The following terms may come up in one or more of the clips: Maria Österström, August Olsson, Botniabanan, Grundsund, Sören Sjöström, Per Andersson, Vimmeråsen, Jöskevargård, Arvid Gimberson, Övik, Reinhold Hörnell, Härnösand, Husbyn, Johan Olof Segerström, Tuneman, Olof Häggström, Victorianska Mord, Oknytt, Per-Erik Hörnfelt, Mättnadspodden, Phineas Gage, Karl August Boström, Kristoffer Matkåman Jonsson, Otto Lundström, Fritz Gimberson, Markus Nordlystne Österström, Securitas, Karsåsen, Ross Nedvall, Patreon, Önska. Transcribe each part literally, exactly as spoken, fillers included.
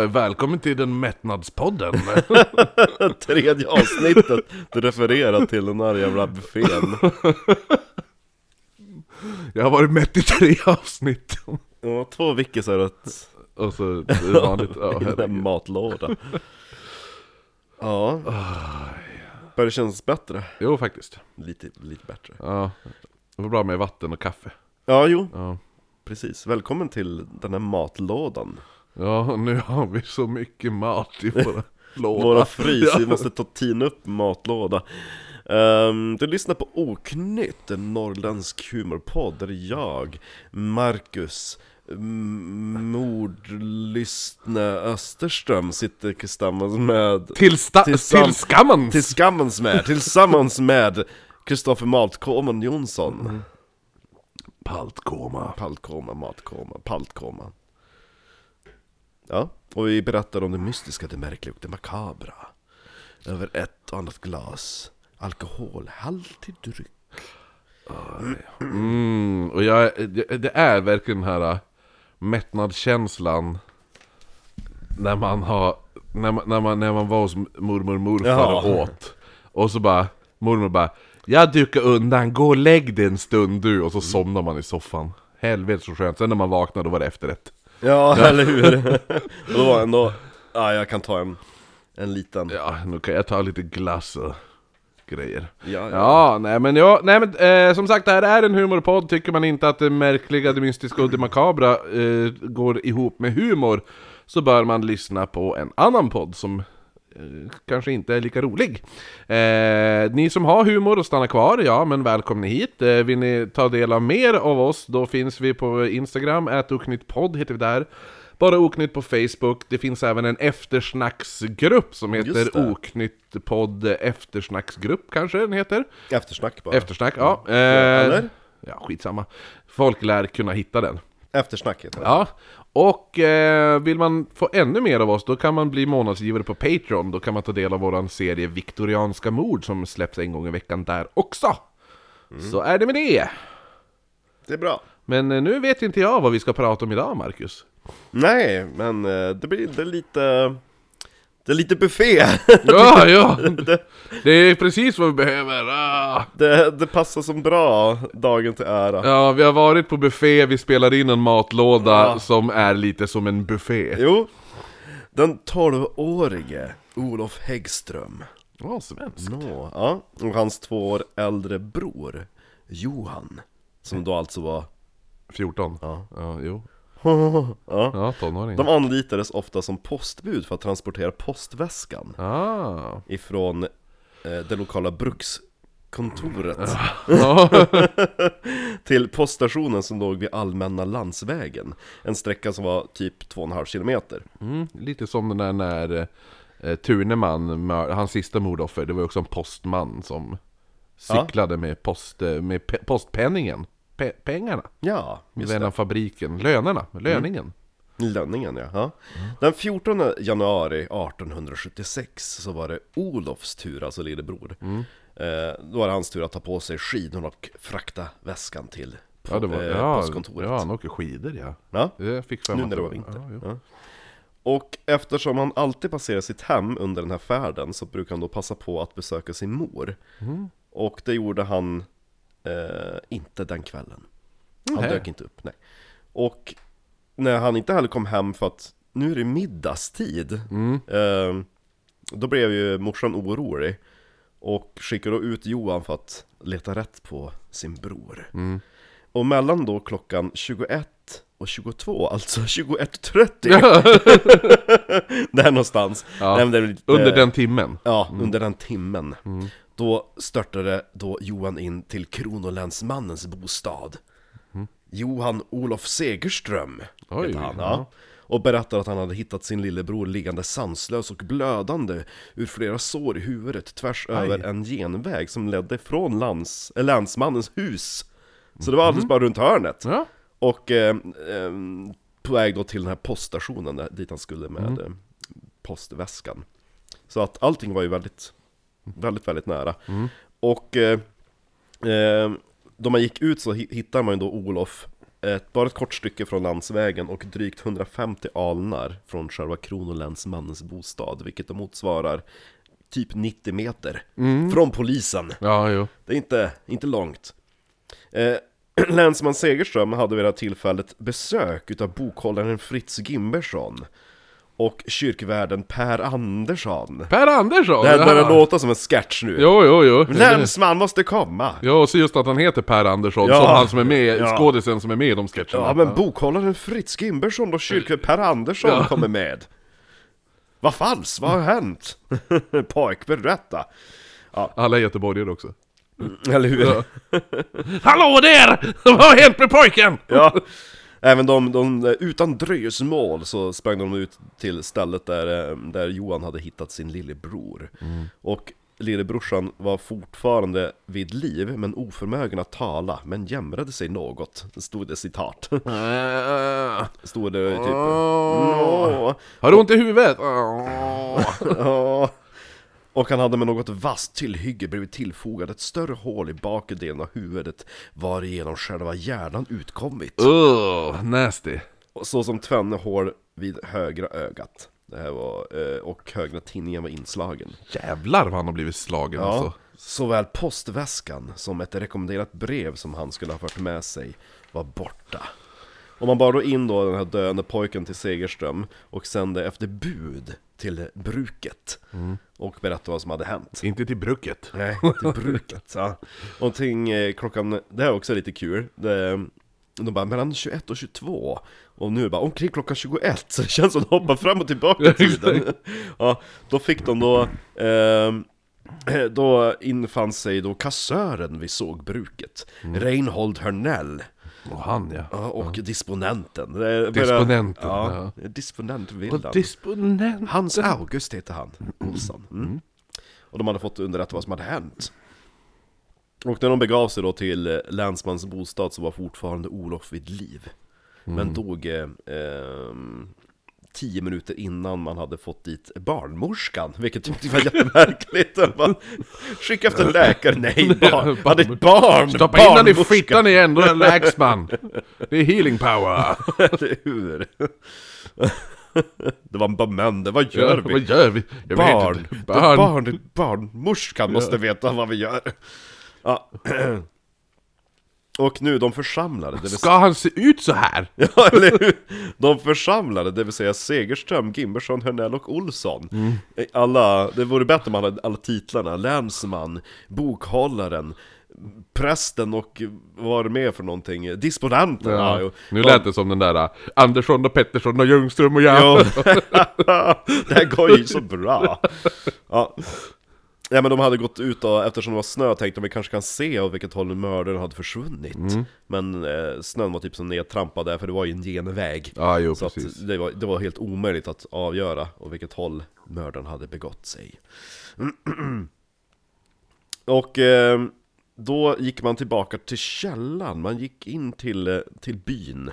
Ja, välkommen till den mättnadspodden. Tredje avsnittet. Du refererar till den här jävla buffén. Jag har varit mätt i tre avsnitt. Ja, två veckor så rött. Och så vanligt. Ja, i den matlåda. Ja. Börjar det känns bättre? Jo, faktiskt. Lite, lite bättre. Ja. Det var bra med vatten och kaffe. Ja, jo. Ja. Precis. Välkommen till den här matlådan. Ja, nu har vi så mycket mat i våra låda. Våra frys, vi måste ta tina upp matlåda. Um, du lyssnar på Oknytt, en norrländsk humorpodd där jag, Markus Nordlystne Österström, sitter tillsammans med Tillsta- tillsam- Tillskammans Tillskammans med Tillsammans med Kristoffer Matkåman Jonsson. mm. Paltkåma Paltkåma, Matkåma, Paltkåma. Ja, och vi berättar om det mystiska, det märkliga och det makabra. Över ett och annat glas alkoholhaltig dryck. Mm, och jag, det är verkligen den här mättnadskänslan när man har när man, när man när man var hos mormor och morfar och åt, och så bara mormor bara, jag dukar undan, gå och lägg dig en stund du, och så somnar man i soffan. Helvete så skönt. Sen när man vaknar då var det efterrätt. Ja, ja, eller hur? Och då var ändå, ja, jag kan ta en en liten. Ja, nu kan jag ta lite glass och grejer. Ja, ja. ja, nej men, ja, nej, men eh, som sagt, det här är en humorpodd. Tycker man inte att det märkliga, det mystiska och det makabra eh, går ihop med humor, så bör man lyssna på en annan podd som eh, kanske inte är lika rolig. Eh, ni som har humor och stannar kvar, ja men välkomna hit. Eh, vill ni ta del av mer av oss, då finns vi på Instagram, at oknyttpodd heter vi där. Bara Oknytt på Facebook. Det finns även en eftersnacksgrupp som heter Oknytt podd eftersnacksgrupp, kanske den heter. Eftersnack bara. Eftersnack, ja. ja. Eller? Ja, skitsamma. Folk lär kunna hitta den. Eftersnack heter det. Ja, och eh, vill man få ännu mer av oss, då kan man bli månadsgivare på Patreon. Då kan man ta del av våran serie Victorianska Mord som släpps en gång i veckan där också. Mm. Så är det med det. Det är bra. Men eh, nu vet inte jag vad vi ska prata om idag, Marcus. Nej, men det blir det lite det är lite buffé. Ja, ja. Det, det är precis vad vi behöver. Ah. Det, det passar som bra dagen till ära. Ja, vi har varit på buffé, vi spelar in en matlåda ja. som är lite som en buffé. Jo. Den tolvårige Olof Häggström. Ja, svenskt. No, ja, och hans två år äldre bror Johan, som då alltså var fjorton. Ja, ja jo. ja. Ja, de anlitades ofta som postbud för att transportera postväskan ah. ifrån eh, det lokala brukskontoret till poststationen som låg vid allmänna landsvägen. En sträcka som var typ två och en halv kilometer. Mm, lite som den där när eh, Tuneman, hans sista mordoffer, det var också en postman som cyklade ah. med, post, med pe- postpenningen. Pe- pengarna. Ja, just det. Fabriken. Lönerna. Löningen. Mm. Löningen, ja. ja. Mm. Den fjortonde januari artonhundrasjuttiosex så var det Olofs tur, alltså lillebror. Mm. Eh, då var det hans tur att ta på sig skidorna och frakta väskan till po- ja, det var, eh, ja, postkontoret. Ja, han åker skidor, ja. ja. Jag fick nu när det var vinter. Ja, ja. Och eftersom han alltid passerar sitt hem under den här färden så brukar han då passa på att besöka sin mor. Mm. Och det gjorde han... Uh, inte den kvällen. Han mm. dök inte upp, nej. Och när han inte heller kom hem för att nu är det middagstid mm. uh, då blev ju morsan orolig och skickade då ut Johan för att leta rätt på sin bror. Mm. Och mellan då klockan tjugoett och tjugotvå, alltså tjugoett trettio där någonstans ja. nej, det, under uh, den timmen. Ja, mm. under den timmen. Mm. Då störtade då Johan in till kronolänsmannens bostad. Mm. Johan Olof Segerström Oj, han, ja. och berättade att han hade hittat sin lillebror liggande sanslös och blödande ur flera sår i huvudet tvärs Aj. över en genväg som ledde från lands, äh, länsmannens hus. Så det var alldeles mm. bara runt hörnet. Ja. Och eh, eh, på väg då till den här poststationen där, dit han skulle med mm. eh, postväskan. Så att allting var ju väldigt... Väldigt, väldigt nära. Mm. Och eh, då man gick ut så hittade man ju då Olof Ett, bara ett kort stycke från landsvägen och drygt hundrafemtio alnar från själva kronolänsmannens bostad, vilket de motsvarar typ nittio meter mm. från polisen. Ja, jo. Det är inte, inte långt. Eh, länsman Segerström hade vid det här tillfället besök utav bokhållaren Fritz Gimberson och kyrkvärden Per Andersson. Per Andersson? Det här börjar låta som en sketch nu. Jo, jo, jo. Länsman måste komma. Ja, och så just att han heter Per Andersson, ja. Som han som är med, ja. Skådisen som är med i de sketcherna. Ja, men bokhållaren Fritz Gimberson och kyrkvärden Per Andersson ja. Kommer med. Vad falskt, vad har hänt? Pojk, berätta. Ja. Alla göteborgare också. Eller hur? Ja. Hallå där! Vad har hänt med pojken? Ja. Även de, de utan dröjsmål så sprang de ut till stället där, där Johan hade hittat sin lillebror. Mm. Och lillebrorsan var fortfarande vid liv men oförmögen att tala, men jämrade sig något. Det stod det citat. Stod det typ... Nå. Har du ont i huvudet? Och han hade med något vasst tillhygge blivit tillfogad ett större hål i bakdelen av huvudet, varigenom själva hjärnan utkommit. Oh, nasty. Så som tvenne hål vid högra ögat. Det här var, och högra tinningen var inslagen. Jävlar vad han har blivit slagen, ja, alltså. Såväl postväskan som ett rekommenderat brev som han skulle ha fört med sig var borta. Om man bara då in då den här döende pojken till Segerström och sände efter bud till bruket mm. och berättade vad som hade hänt. Inte till bruket. Nej, till bruket. Ja. Någonting eh, klockan, det här är också lite kul. Det, de bara mellan tjugoett och tjugotvå och nu bara omkring klockan tjugoett så det känns som att de hoppar fram och tillbaka i tiden. Ja, då fick de då eh, då infann sig då kassören vid sågbruket. Mm. Reinhold Hörnell. Och han, ja. Och ja. disponenten. Disponenten, ja. ja. Disponentvillan. Disponenten. Hans August heter han. Olsson. Mm. Mm. Och de hade fått underrätta vad som hade hänt. Och när de begav sig då till länsmans bostad så var fortfarande Olof vid liv. Mm. Men dog eh, eh, tio minuter innan man hade fått dit barnmorskan, vilket tyckte var jättemärkligt. Man skicka efter läkare, nej, barn. Hade ett barn. Stoppa innan i fittan igen, då är läksman. Det är healing power. Det är hur. Det var en bamän, det var gör vi? Ja, vad gör vi? Jag barn, vet inte. Barn. barn, barnmorskan måste veta vad vi gör. Ja. Och nu, de församlade... Det vill... Ska han se ut så här? Ja, eller hur? De församlade, det vill säga Segerström, Gimberson, Hörnell och Olsson. Mm. Alla, det vore bättre om man hade alla titlarna. Länsman, bokhållaren, prästen och var med för någonting. Disponenterna. Ja. Ja. Nu lät det som den där Andersson och Pettersson och Ljungström och jag. Det här går ju så bra. Ja. Ja, men de hade gått ut då, eftersom det var snö tänkte de vi kanske kan se av vilket håll mördaren hade försvunnit. Mm. Men eh, snön var typ som nedtrampad där, för det var ju en genväg. Ah, jo, så att det, var, det var helt omöjligt att avgöra av vilket håll mördaren hade begått sig. Mm. Och eh, då gick man tillbaka till källan. Man gick in till, till byn.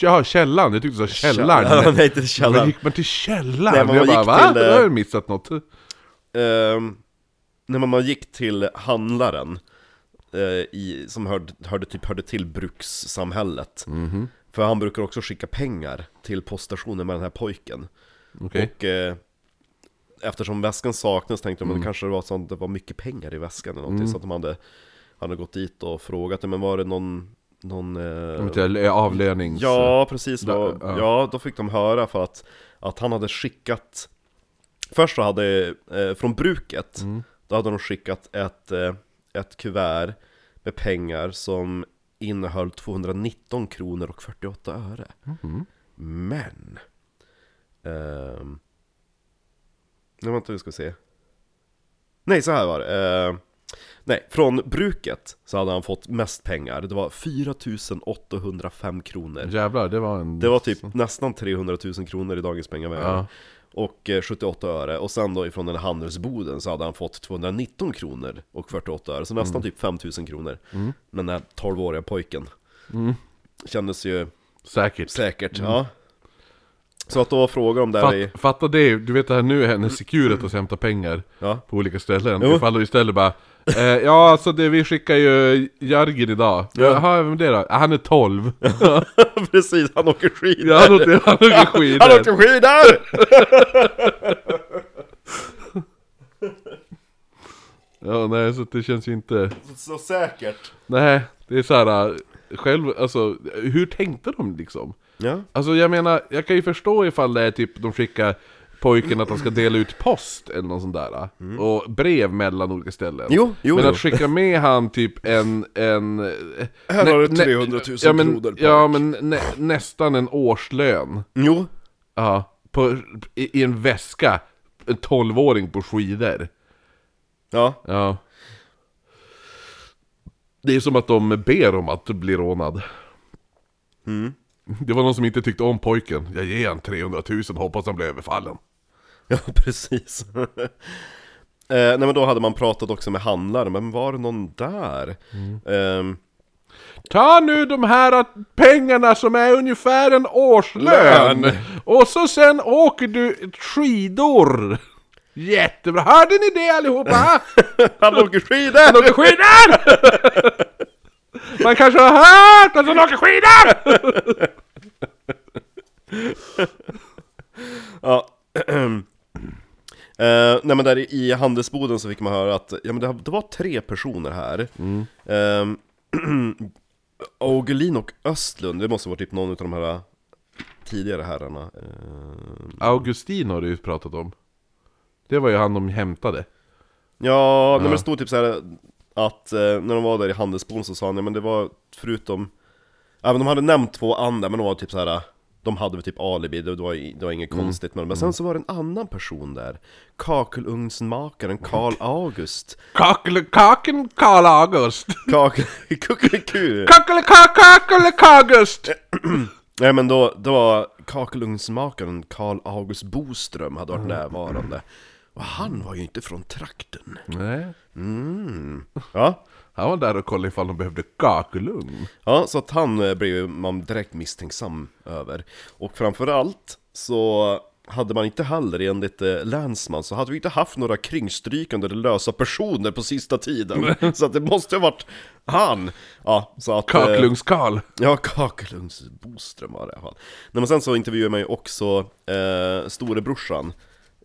Ja, källan. Jag tyckte du sa källan. Källan. Nej, inte källan. Men gick man till källan? Nej, man jag bara, va? Till, har jag missat något. Eh, När man gick till handlaren eh, i, som hörde, hörde, typ, hörde till brukssamhället. Mm-hmm. För han brukar också skicka pengar till poststationen med den här pojken. Okay. Och eh, eftersom väskan saknas tänkte de mm. att det kanske var, så att det var mycket pengar i väskan. Eller mm. Så att de hade, hade gått dit och frågat, men var det någon... någon eh, avlönings... Ja, precis. Då, ja. ja, då fick de höra för att, att han hade skickat... Först så hade eh, från bruket... Mm. Då hade de skickat ett, ett kuvert med pengar som innehöll tvåhundranitton kronor och fyrtioåtta öre. Mm. Men... Eh, jag vet inte hur vi ska se. Nej, så här var det. Eh, nej, från bruket så hade han fått mest pengar. Det var fyra tusen åttahundrafem kronor. Jävlar, det var en... Det var typ så... nästan trehundratusen kronor i dagens pengar. Ja. Och sjuttioåtta öre. Och sen då ifrån den här handelsboden så hade han fått tvåhundranitton kronor och fyrtioåtta öre. Så nästan mm. typ femtusen kronor. Mm. Men den här tolvåriga pojken mm. kändes ju säkert. Säkert, mm. ja. Så att då frågar om där Fatt, i... Fatta det, du vet det här nu är hennes Securitas och hämtar pengar ja. På olika ställen. Jo. Ifall du istället bara... Eh, ja, alltså det, vi skickar ju Jörgen idag. Ja. Jaha, vem är det då? Ah, han är tolv. Ja. Precis, han åker skidor. Ja, han åker, han åker skidor. Han åker skidor! Ja, nej, så det känns ju inte... Så, så säkert. Nej, det är så här... Själv, alltså, hur tänkte de liksom? Ja. Alltså jag menar, jag kan ju förstå ifall det är typ de skickar pojken att han ska dela ut post eller någon sån där. Mm. Och brev mellan olika ställen. Jo, jo, men att jo. skicka med han typ en... en här nä, har du trehundratusen ja, kronor. Ja, men nä, nästan en årslön. Jo. Ja, på, i, i en väska. En tolvåring på skidor. Ja. Ja. Det är som att de ber om att bli rånad. Mm. Det var någon som inte tyckte om pojken. Jag ger han trehundratusen, hoppas han blir överfallen. Ja, precis. eh, nej, men då hade man pratat också med handlaren. Men var det någon där? Mm. Eh, Ta nu de här pengarna som är ungefär en årslön. Lön. Och så sen åker du skidor. Jättebra. Hörde ni det allihopa? Han åker skidor. Han åker skidor! Man kanske har hört att han åker skidor! Ja. uh, nej men där i handelsboden så fick man höra att ja, men det, det var tre personer här. Mm. Uh, Augulin och Östlund. Det måste vara typ någon av de här tidigare herrarna. Uh, Augustin har du ju pratat om. Det var ju han de hämtade. Ja, uh. men det stod typ så här... att eh, när de var där i handelsboden så sa han, ja, men det var förutom även de hade nämnt två andra, men de var typ så här, de hade väl typ alibi, det var, det var inget mm. konstigt med dem. Men sen så var det en annan person där, kakelugnsmakaren Karl August. Kakelkaken Karl August. Kakelkuku. Kakelkakelkakelkagust. Nej, men då då kakelugnsmakaren Karl August Boström hade varit närvarande. Och han var ju inte från trakten. Nej. Mm. Ja. Han var där och kollade ifall de behövde kakelugn. Ja, så att han blev man direkt misstänksam över. Och framförallt så hade man inte heller enligt länsman så hade vi inte haft några kringstrykande eller lösa personer på sista tiden. Så att det måste ha varit han. Ja, så att Kakelugnskarl. Ja, Kakelugnsboström var det i alla fall. Men sen så intervjuade man ju också eh, storebrorsan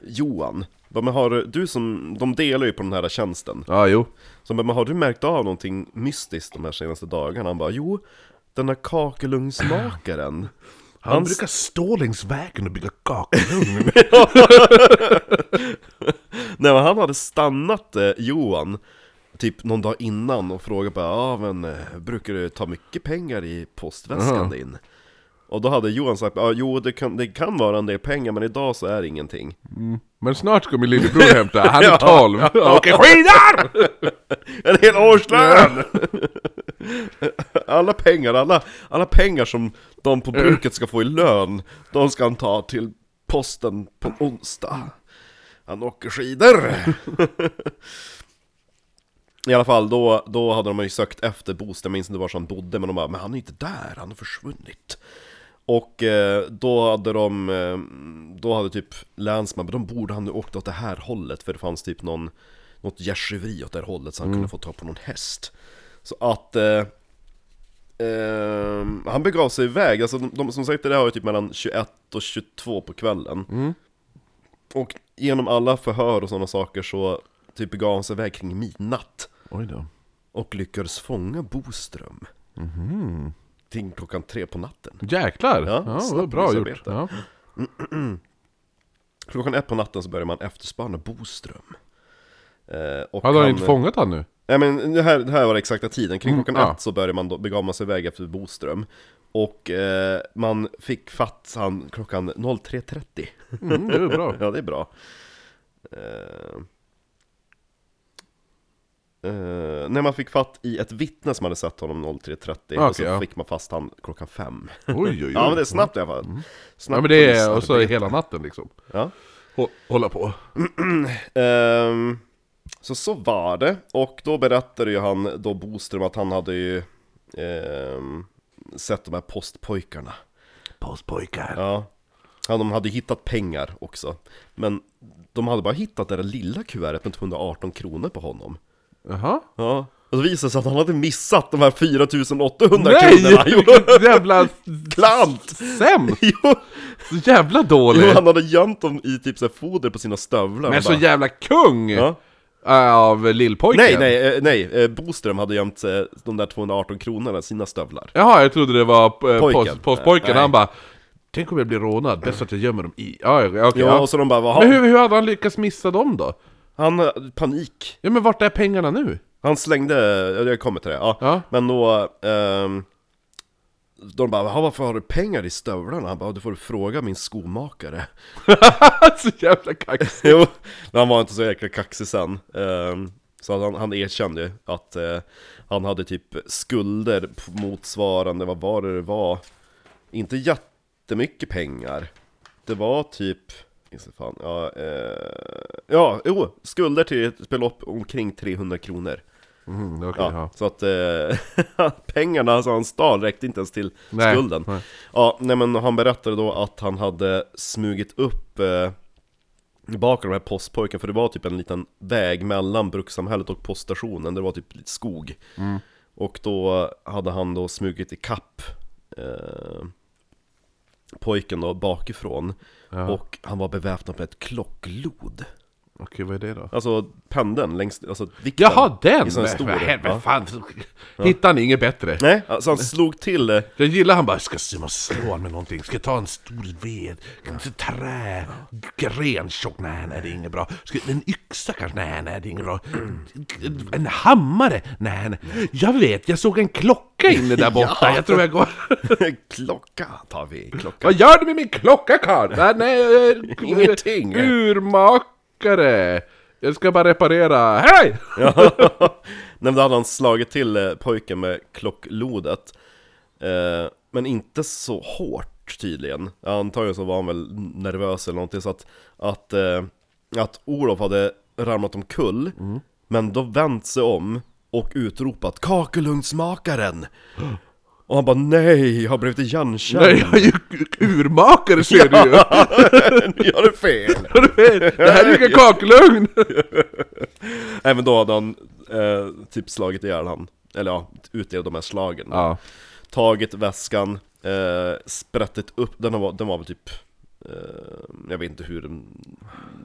Johan. Men har du som, de delar ju på den här tjänsten. Ja, ah, jo. Så men har du märkt av någonting mystiskt de här senaste dagarna? Han bara, jo, den här kakelugnsmakaren. Han, han brukar stå längs vägen och bygga kakelugn. Nej, men han hade stannat eh, Johan typ någon dag innan och frågat på, ah, men eh, brukar du ta mycket pengar i postväskan din? Mm. Och då hade Johan sagt, ah, jo det kan, det kan vara en del pengar, men idag så är det ingenting. Mm. Men snart kommer lillebror hämta, han är tolv. Ja. Okej, skidor! En hel årslön! alla pengar, alla, alla pengar som de på bruket ska få i lön, de ska han ta till posten på onsdag. Han åker skidor! I alla fall, då, då hade de ju sökt efter Boström, minns inte var som han bodde, men de bara, men han är inte där, han har försvunnit. Och eh, då hade de, eh, då hade typ länsman, men de borde han nu åkt åt det här hållet, för det fanns typ någon, något gärsiveri åt det här hållet, så han mm. kunde få ta på någon häst. Så att eh, eh, han begav sig iväg, alltså de, de, som sagt det där var ju typ mellan tjugoett och tjugotvå på kvällen. Mm. Och genom alla förhör och sådana saker så typ begav han sig iväg kring midnatt. Oj då. Och lyckades fånga Boström. Mhm. Ting klockan tre på natten. Jäklar! Ja, ja det var bra gjort. Ja. Mm, mm. Klockan ett på natten så börjar man efterspana Boström. Eh, och hade han inte fångat han nu? Nej, men det här, det här var den exakta tiden. Kring klockan mm, ett ja. så började man, begav man sig iväg efter Boström. Och eh, man fick fatt han klockan noll tre trettio. Mm, det är bra. Ja, det är bra. Eh... Uh, när man fick fatt i ett vittne som hade sett honom noll tre trettio, okay, och så ja. fick man fast han klockan fem. Oj, oj, oj. Ja, men det är snabbt i alla fall. Mm. Snabbt, ja, men det är, och så är hela natten liksom. Ja. Hå- hålla på. uh, så så var det. Och då berättade ju han då Boström att han hade ju uh, sett de här postpojkarna. Postpojkar. Ja. Ja, de hade hittat pengar också. Men de hade bara hittat det där lilla kuvertet med tvåhundraarton kronor på honom. Jaha. Ja. Och så visade sig att han hade missat de här fyra tusen åttahundra Nej, kronorna. Nej, vilket jävla klant. Sämst. Jo. Så jävla dålig. Jo, han hade gömt dem i typ så här foder på sina stövlar. Men så bara... jävla kung. Ja. Av lillpojken? Nej, nej, nej. Boström hade gömt de där tvåhundraarton kronorna sina stövlar. Jaha, jag trodde det var pojken. Postpojken. Post, han bara, tänk om jag blir rånad. Bäst att jag gömmer dem i. Ja, okay, ja. Och så de bara, vad har han? Men hur, hur hade han lyckats missa dem då? Han, panik. Ja, men vart är pengarna nu? Han slängde, jag kommer till det. Ja. Ja. Men då, um, de bara, varför har du pengar i stövlarna? Han bara, du får fråga min skomakare. Så jävla kaxig. Jo, men han var inte så jäkla kaxig sen. Um, så han, han erkände ju att uh, han hade typ skulder motsvarande, vad var det det var? Inte jättemycket pengar. Det var typ... Fan. Ja, eh, ja oh, skulder till ett belopp omkring trehundra kronor. Mm, okay, ja, ja. Så att eh, pengarna alltså han stal räckte inte ens till nej, skulden. Nej. Ja, nej, men han berättade då att han hade smugit upp eh, bakom de här postpojken, för det var typ en liten väg mellan brukssamhället och poststationen. Det var typ lite skog. Mm. Och då hade han då smugit i kapp eh, pojken då bakifrån. Ja. Och han var beväpnad med ett klocklod. Okej, vad är det då? Alltså pendeln längst, alltså vikten. Jaha, den! Vad fan, ja. Hittar han inget bättre? Nej, alltså han slog till. Jag gillar han bara, ska se man slår med någonting. Ska ta en stor ved, kanske trä, gren, tjock, nej, nej, det är inget bra. Ska, en yxa kanske, nej, nej, det är inget bra. En hammare, nej, nej. Jag vet, jag såg en klocka inne där borta. Ja. Jag tror jag går... Klocka, tar vi, klocka. Vad gör du med min klocka, Karl? Nej, nej, ingenting. Urmak. Jag ska bara reparera. Hej! Ja. Nej, då hade han slagit till pojken med klocklodet. Eh, men inte så hårt tydligen. Antagligen så var han väl nervös eller någonting. Så att, att, eh, att Olof hade ramlat omkull. Mm. Men då vänt sig om och utropat kakelugnsmakaren. Och han bara, nej, jag har blivit igenkänd. Nej, jag är ju urmakare, ser du ju. Nu gör du fel. Det här är ju en kakelugn. Nej, men då hade han eh, typ slagit ihjäl han. Eller ja, utdelat de här slagen. Ja. Tagit väskan, eh, sprättit upp. Den var, den var väl typ, eh, jag vet inte hur den,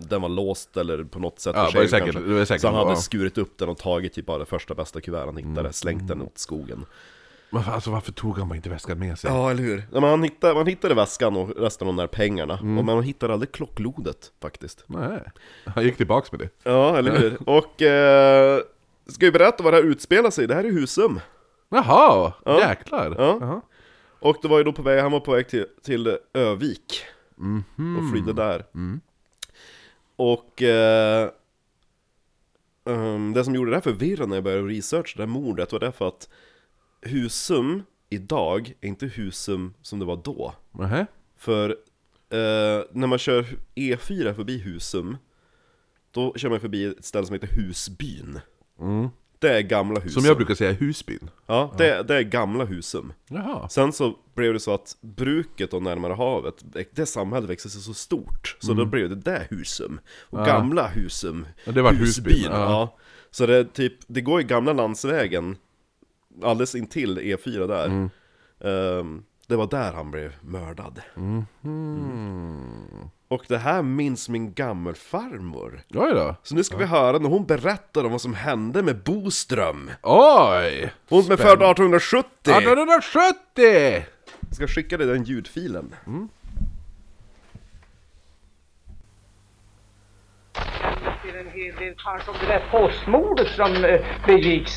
den var låst eller på något sätt. Ja, det var säkert, det var säkert. Så han hade ja. skurit upp den och tagit typ bara det första bästa kuvertet han hittade. Mm. Slängt den åt skogen. Men alltså, varför tog han bara inte väskan med sig? Ja, eller hur? Ja, men han hittade, man hittade väskan och resten av de där pengarna. Mm. Men man hittade aldrig klocklodet, faktiskt. Nej, han gick tillbaka med det. Ja, eller hur? Och eh, ska vi berätta vad det här utspelar sig? Det här är Husum. Jaha, ja. Jäklar. Ja. Jaha. Och det var ju då på väg, han var på väg till, till Övik. Mm-hmm. Och flydde där. Mm. Och... Eh, um, det som gjorde det här förvirrande när jag började researcha det här mordet var därför att Husum idag är inte Husum som det var då. Uh-huh. För eh, när man kör E fyra förbi Husum, då kör man förbi ett ställe som heter Husbyn. Mm. Det är gamla Husum. Som jag brukar säga, Husbyn. Ja, det, uh-huh. det är gamla Husum. Uh-huh. Sen så blev det så att bruket och närmare havet, det samhället växte sig så stort. Så mm. då blev det där Husum. Och uh-huh. gamla Husum. Ja, det var Husbyn. Husbyn. Uh-huh. Ja. Så det, typ, det går i gamla landsvägen alldeles intill E fyra där. Mm. Um, det var där han blev mördad. Mm. Mm. Och det här minns min gammelfarmor. Oj då. Så nu ska Oj. vi höra när hon berättar om vad som hände med Boström. Oj! Hon som är född arton sjuttio. arton sjuttio! Jag ska skicka dig den ljudfilen. Mm. Det är en hel del kanske om det där postmordet som begicks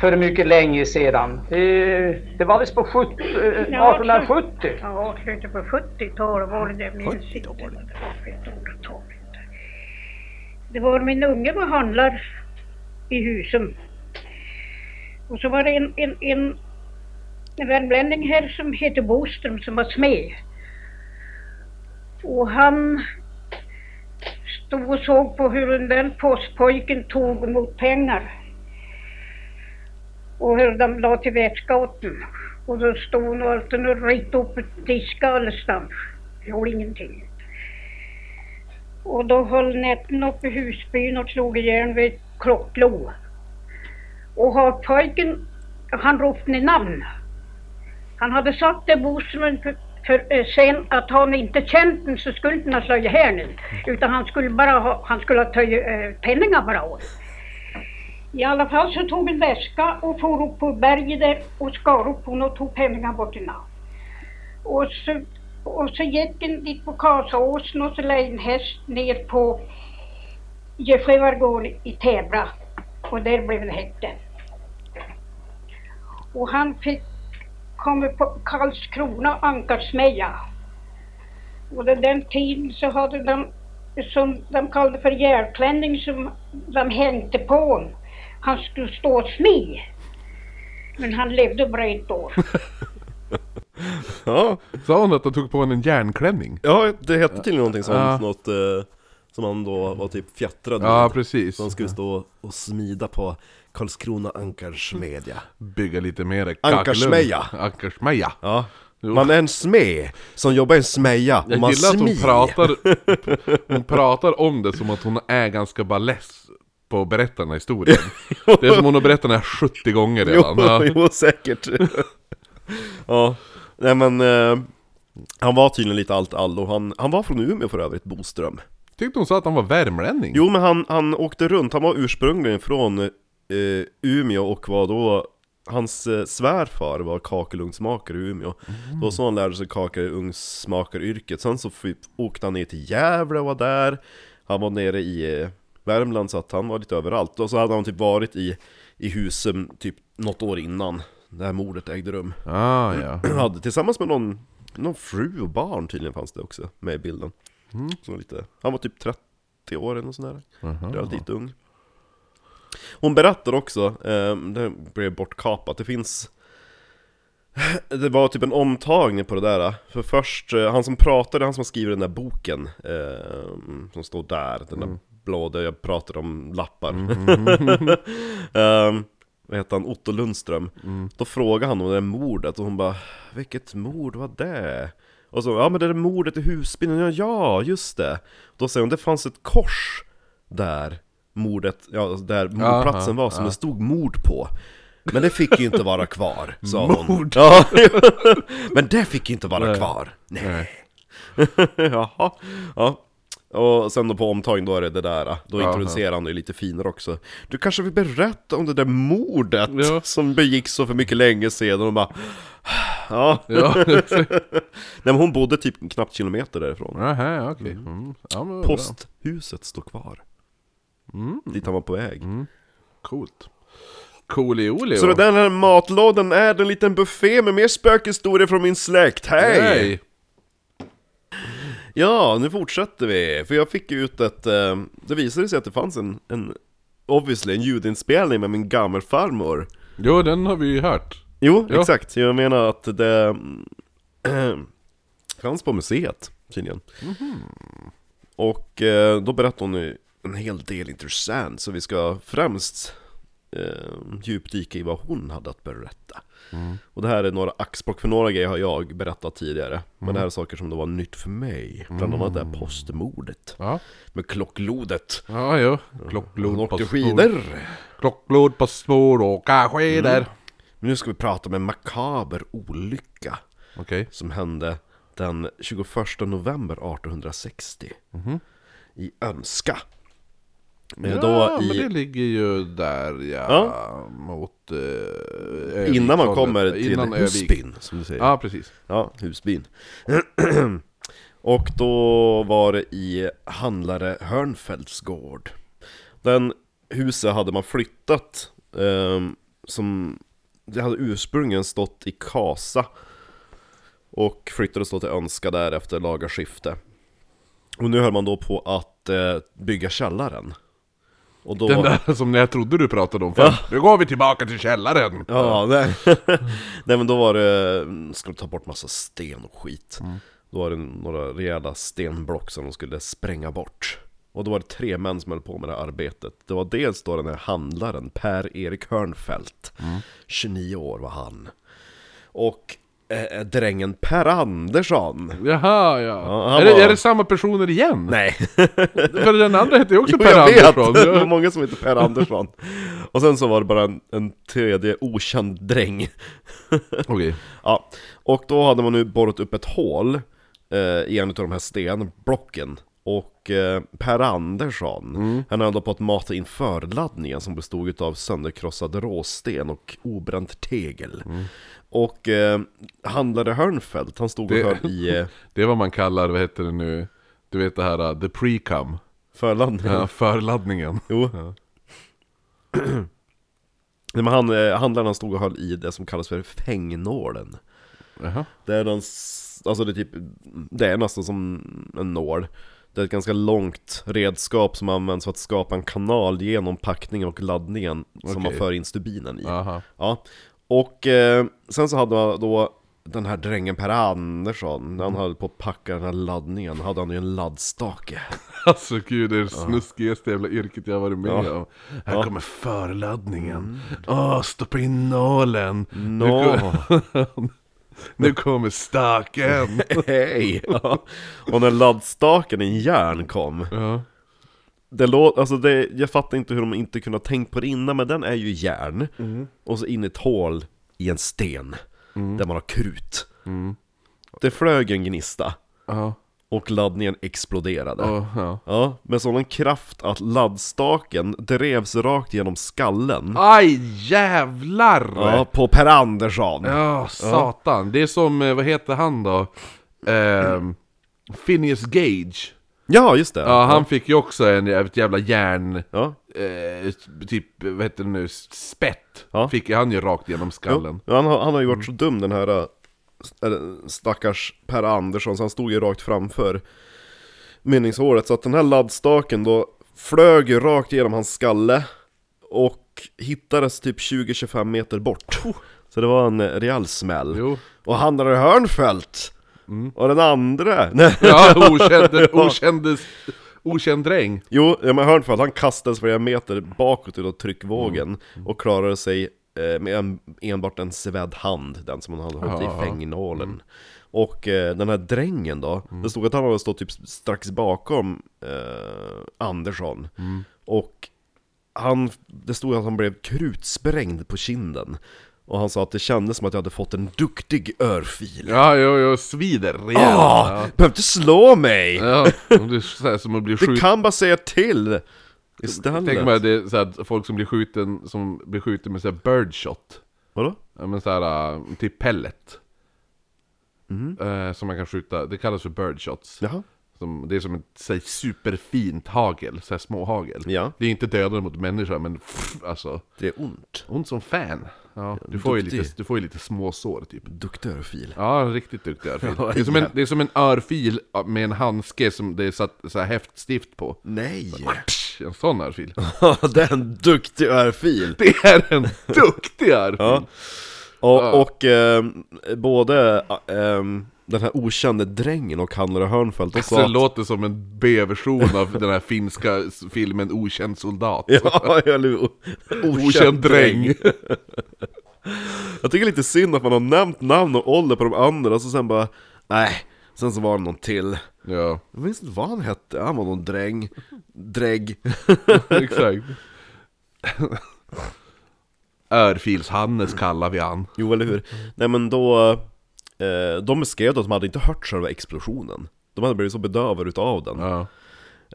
för mycket länge sedan. Det var väl på arton sjuttio? Ja, slutet på sjuttiotalet var det, jag minns inte. Det var min unge var handlar i Husum. Och så var det en, en, en, en värmlänning här som hette Boström som var smed. Och han stod och såg på hur den postpojken tog emot pengar. Och hur de la till vätskaten. Och då stod han och ritade upp ett disk alldeles. Jag gjorde ingenting. Och då höll nätten uppe i husbyn och slog igen vid klocklo. Och har pojken, han ropade i namn. Han hade sagt det Boström för, för sen att han inte känt den, så skulle han ha slagit här nu. Utan han skulle bara ha, han skulle ha töjt eh, penningar bara åt. I alla fall så tog en väska och for upp på berget där och skar upp hon och tog penningar bort i namn. Och så, och så gick en dit på Karsåsen och så lade en häst ner på Jöskevargård i Täbra. Och där blev det häkten. Och han fick komma på Karlskrona ankarsmeja. Och den, den tiden så hade de, som de kallade för järklänning, som de hängde på honom. Han skulle stå och smi. Men han levde bara ett år. Ja, sa hon att han tog på en järnklänning? Ja, det hette till någonting som, ja. Något, eh, som han då var typ fjättrad. Ja, med. Precis. Så han skulle stå och smida på Karlskrona ankarsmedja. Bygga lite mer ankarsmeja. Ankarsmeja. Ja. Man är en smed som jobbar i en smeja. Jag man gillar att hon pratar, hon pratar om det som att hon är ganska baless på berättarna i historien. Det är som hon har berättat här sjuttio gånger redan. Ja. Jo, säkert. Ja, nej men eh, han var tydligen lite allt allo. Han, han var från Umeå för övrigt, Boström. Tyckte hon så att han var värmlänning? Jo, men han, han åkte runt. Han var ursprungligen från eh, Umeå och var då... Hans eh, svärfar var kakelugnsmakare i Umeå. Mm. Då så han lärde sig kakelugnsmakaryrket. Sen så f- åkte han ner till Gävle och var där. Han var nere i eh, Värmland, så att han var lite överallt. Och så hade han typ varit i, i Husum typ något år innan det här mordet ägde rum. Ah, ja. Hade, tillsammans med någon, någon fru och barn tydligen fanns det också med i bilden. Mm. Så lite, han var typ trettio år eller något sånt där. Uh-huh. Relativt ung. Hon berättar också, eh, det blev bortkapat. Det finns, det var typ en omtagning på det där. För först, han som pratade, han som skriver den där boken eh, som står där, den där mm. blå där jag pratar om lappar. Mm. eh, vad heter han? Otto Lundström. Mm. Då frågar han om det där mordet och hon bara, vilket mord var det? Och så, ja men det där mordet i husbinden, ja, ja just det. Då säger hon, det fanns ett kors där mordet, ja, där mordplatsen var, som det stod mord på. Men det fick ju inte vara kvar, sa hon. Mord? Ja. Men det fick ju inte vara Nej. Kvar. Nej. Jaha. Ja. Och sen då på omtagning då är det det där. Då introducerar han ju lite finare också. Du kanske vill berätta om det där mordet ja. Som begick så för mycket länge sedan. Och bara... Ja. Ja. Nej, men hon bodde typ knappt kilometer därifrån. Aha, okay. Mm. Ja, men posthuset står kvar. Mm. Dit han var på väg. Mm. Coolt. Coolio. Så den här matlådan är en liten buffé med mer spökhistorier från min släkt. Hej! Hey. Ja, nu fortsätter vi. För jag fick ut ett... Eh, det visade sig att det fanns en, en... Obviously, en ljudinspelning med min gammelfarmor. Jo, den har vi ju hört. Jo, ja. Exakt. Jag menar att det... Äh, fanns på museet, tydligen. Mm-hmm. Och eh, då berättade hon nu... En hel del intressant. Så vi ska främst eh, djupdyka i vad hon hade att berätta. Mm. Och det här är några axplock. För några grejer har jag berättat tidigare. Mm. Men det här är saker som det var nytt för mig. Bland mm. annat det här postmordet. Ja. Med klocklodet. Ja, ja. Klocklod på åkte skidor. Klocklod på spår och åka skidor. Mm. Men nu ska vi prata om en makaber olycka. Okay. Som hände den tjugoförsta november artonhundrasextio. Mm. I Önska. Ja, då i... men det ligger ju där ja, ja. Mot eh, innan man kommer till innan Husbyn, som du säger. Ja, precis. Ja, Husbyn. Och då var det i handlare Hörnfeldts gård. Den huset hade man flyttat eh, som det hade ursprungligen stått i Kasa och flyttades då till Önska där efter laga skifte. Och nu höll man då på att eh, bygga källaren. Och då... Den där som jag trodde du pratade om. Ja. Nu går vi tillbaka till källaren. Ja, nej. Nej, men då var det... Skulle ta bort massa sten och skit. Mm. Då var det några rejäla stenblock som de skulle spränga bort. Och då var det tre män som höll på med det här arbetet. Det var dels då den här handlaren Per-Erik Hörnfelt. Mm. tjugonio år var han. Och eh, drängen Per Andersson. Jaha, ja. ja är, det, var... är det samma personer igen? Nej. För den andra heter ju också jo, Per Andersson. Vet. Det var många som heter Per Andersson. Och sen så var det bara en, en tredje okänd dräng. Okej. Okay. Ja. Och då hade man nu borrat upp ett hål eh, i en av de här stenblocken. Och eh, Per Andersson mm. han hade på att mata in förladdningen som bestod av sönderkrossad råsten och obränt tegel. Mm. Och eh, handlade Hörnfelt, han stod och det, hör i... Eh, det är vad man kallar, vad heter det nu? Du vet det här, uh, the pre-cum. Förladdningen. Ja, förladdningen. Jo. Ja. Men han, eh, handlaren han stod och höll i det som kallas för fängnålen. Uh-huh. Det är den, alltså det är typ, det är nästan som en nål. Det är ett ganska långt redskap som används för att skapa en kanal genom packningen och laddningen okay. som man för in stubinen i. Aha. Ja. Och eh, sen så hade man då den här drängen Per Andersson. Mm. Han höll på att packa den här laddningen. Hade han ju en laddstake. Alltså gud, det är det snuskigaste jävla yrket jag har varit med ja. om. Här ja. kommer förladdningen. Åh, oh, stoppa in nålen. No. Kom... Nu kommer staken. Hej. Ja. Och när laddstaken i järn kom. Ja. Det lå- alltså det, jag fattar inte hur de inte kunde ha tänkt på det innan, men den är ju järn. Mm. Och så in i ett hål i en sten mm. där man har krut. Mm. Det flög en gnista. Ja. Och laddningen exploderade. Oh, ja. Ja, med sådan kraft att laddstaken drevs rakt genom skallen. Aj, jävlar! Ja, på Per Andersson. Ja, satan. Ja. Det är som, vad heter han då? Eh, Phineas Gage. Ja, just det. Ja, han ja. fick ju också en jävla järn... Ja. Eh, typ, vad heter det nu? Spett. Ja. Fick han ju rakt genom skallen. Ja, han, har, han har ju varit så dum den här... stackars Per Andersson, så han stod ju rakt framför mynningshåret, så att den här laddstaken då flög ju rakt genom hans skalle och hittades typ tjugo till tjugofem meter bort. Oh. Så det var en rejäl smäll. Jo. Och han hade Hörnfelt mm. och den andra ja, okände, okände, okänd dräng. Jo, men Hörnfelt, han kastades flera meter bakåt ut av tryckvågen mm. och klarade sig med en, enbart en svädd hand, den som han hade hållit aha, i fängnålen. Mm. Och eh, den här drängen då, mm. det stod att han hade stått typ strax bakom eh, Andersson. Mm. Och han, det stod att han blev krutsprängd på kinden. Och han sa att det kändes som att jag hade fått en duktig örfil. Ja, jag, jag svider rejält. Åh, ja. Behövde slå mig! Ja, det är så här som att bli skjuten. Det kan bara säga till! Istället. Tänk mig att det är så här, folk som blir skjuten som blir skjuten med så här birdshot. Vadå? Ja, men så här typ pellet. Mm. Eh, som man kan skjuta. Det kallas för birdshots. Jaha. Som det är som ett så här, superfint hagel, så här små hagel. Ja. Det är inte dödande mot människor, men pff, alltså det är ont. Ont som fan. Ja, du får duktig. ju lite du får ju lite små sår typ. Duktig örfil. Ja, riktigt duktig örfil. Ja, det är som en det är som en örfil med en handske som det är satt så här häftstift på. Nej. Så, en sån örfil. Det är en duktig örfil. Det är en duktig örfil. Ja. Och, ja. och eh, både eh, den här okända drängen och handlare Hörnfelt. Och så det att... låter som en B-version av den här finska filmen Okänd soldat. Ja, eller o- okänd, okänd dräng. Jag tycker lite synd att man har nämnt namn och ålder på de andra och så sen bara, nej. Sen så var det någon till. Ja. Jag minns inte vad han hette. Han var någon dräng. Drägg. Exakt. Örfils-Hannes kallar vi han. Jo, eller hur? Nej, men då... Eh, de beskrev att de hade inte hört själva explosionen. De hade blivit så bedövade utav den. Ja.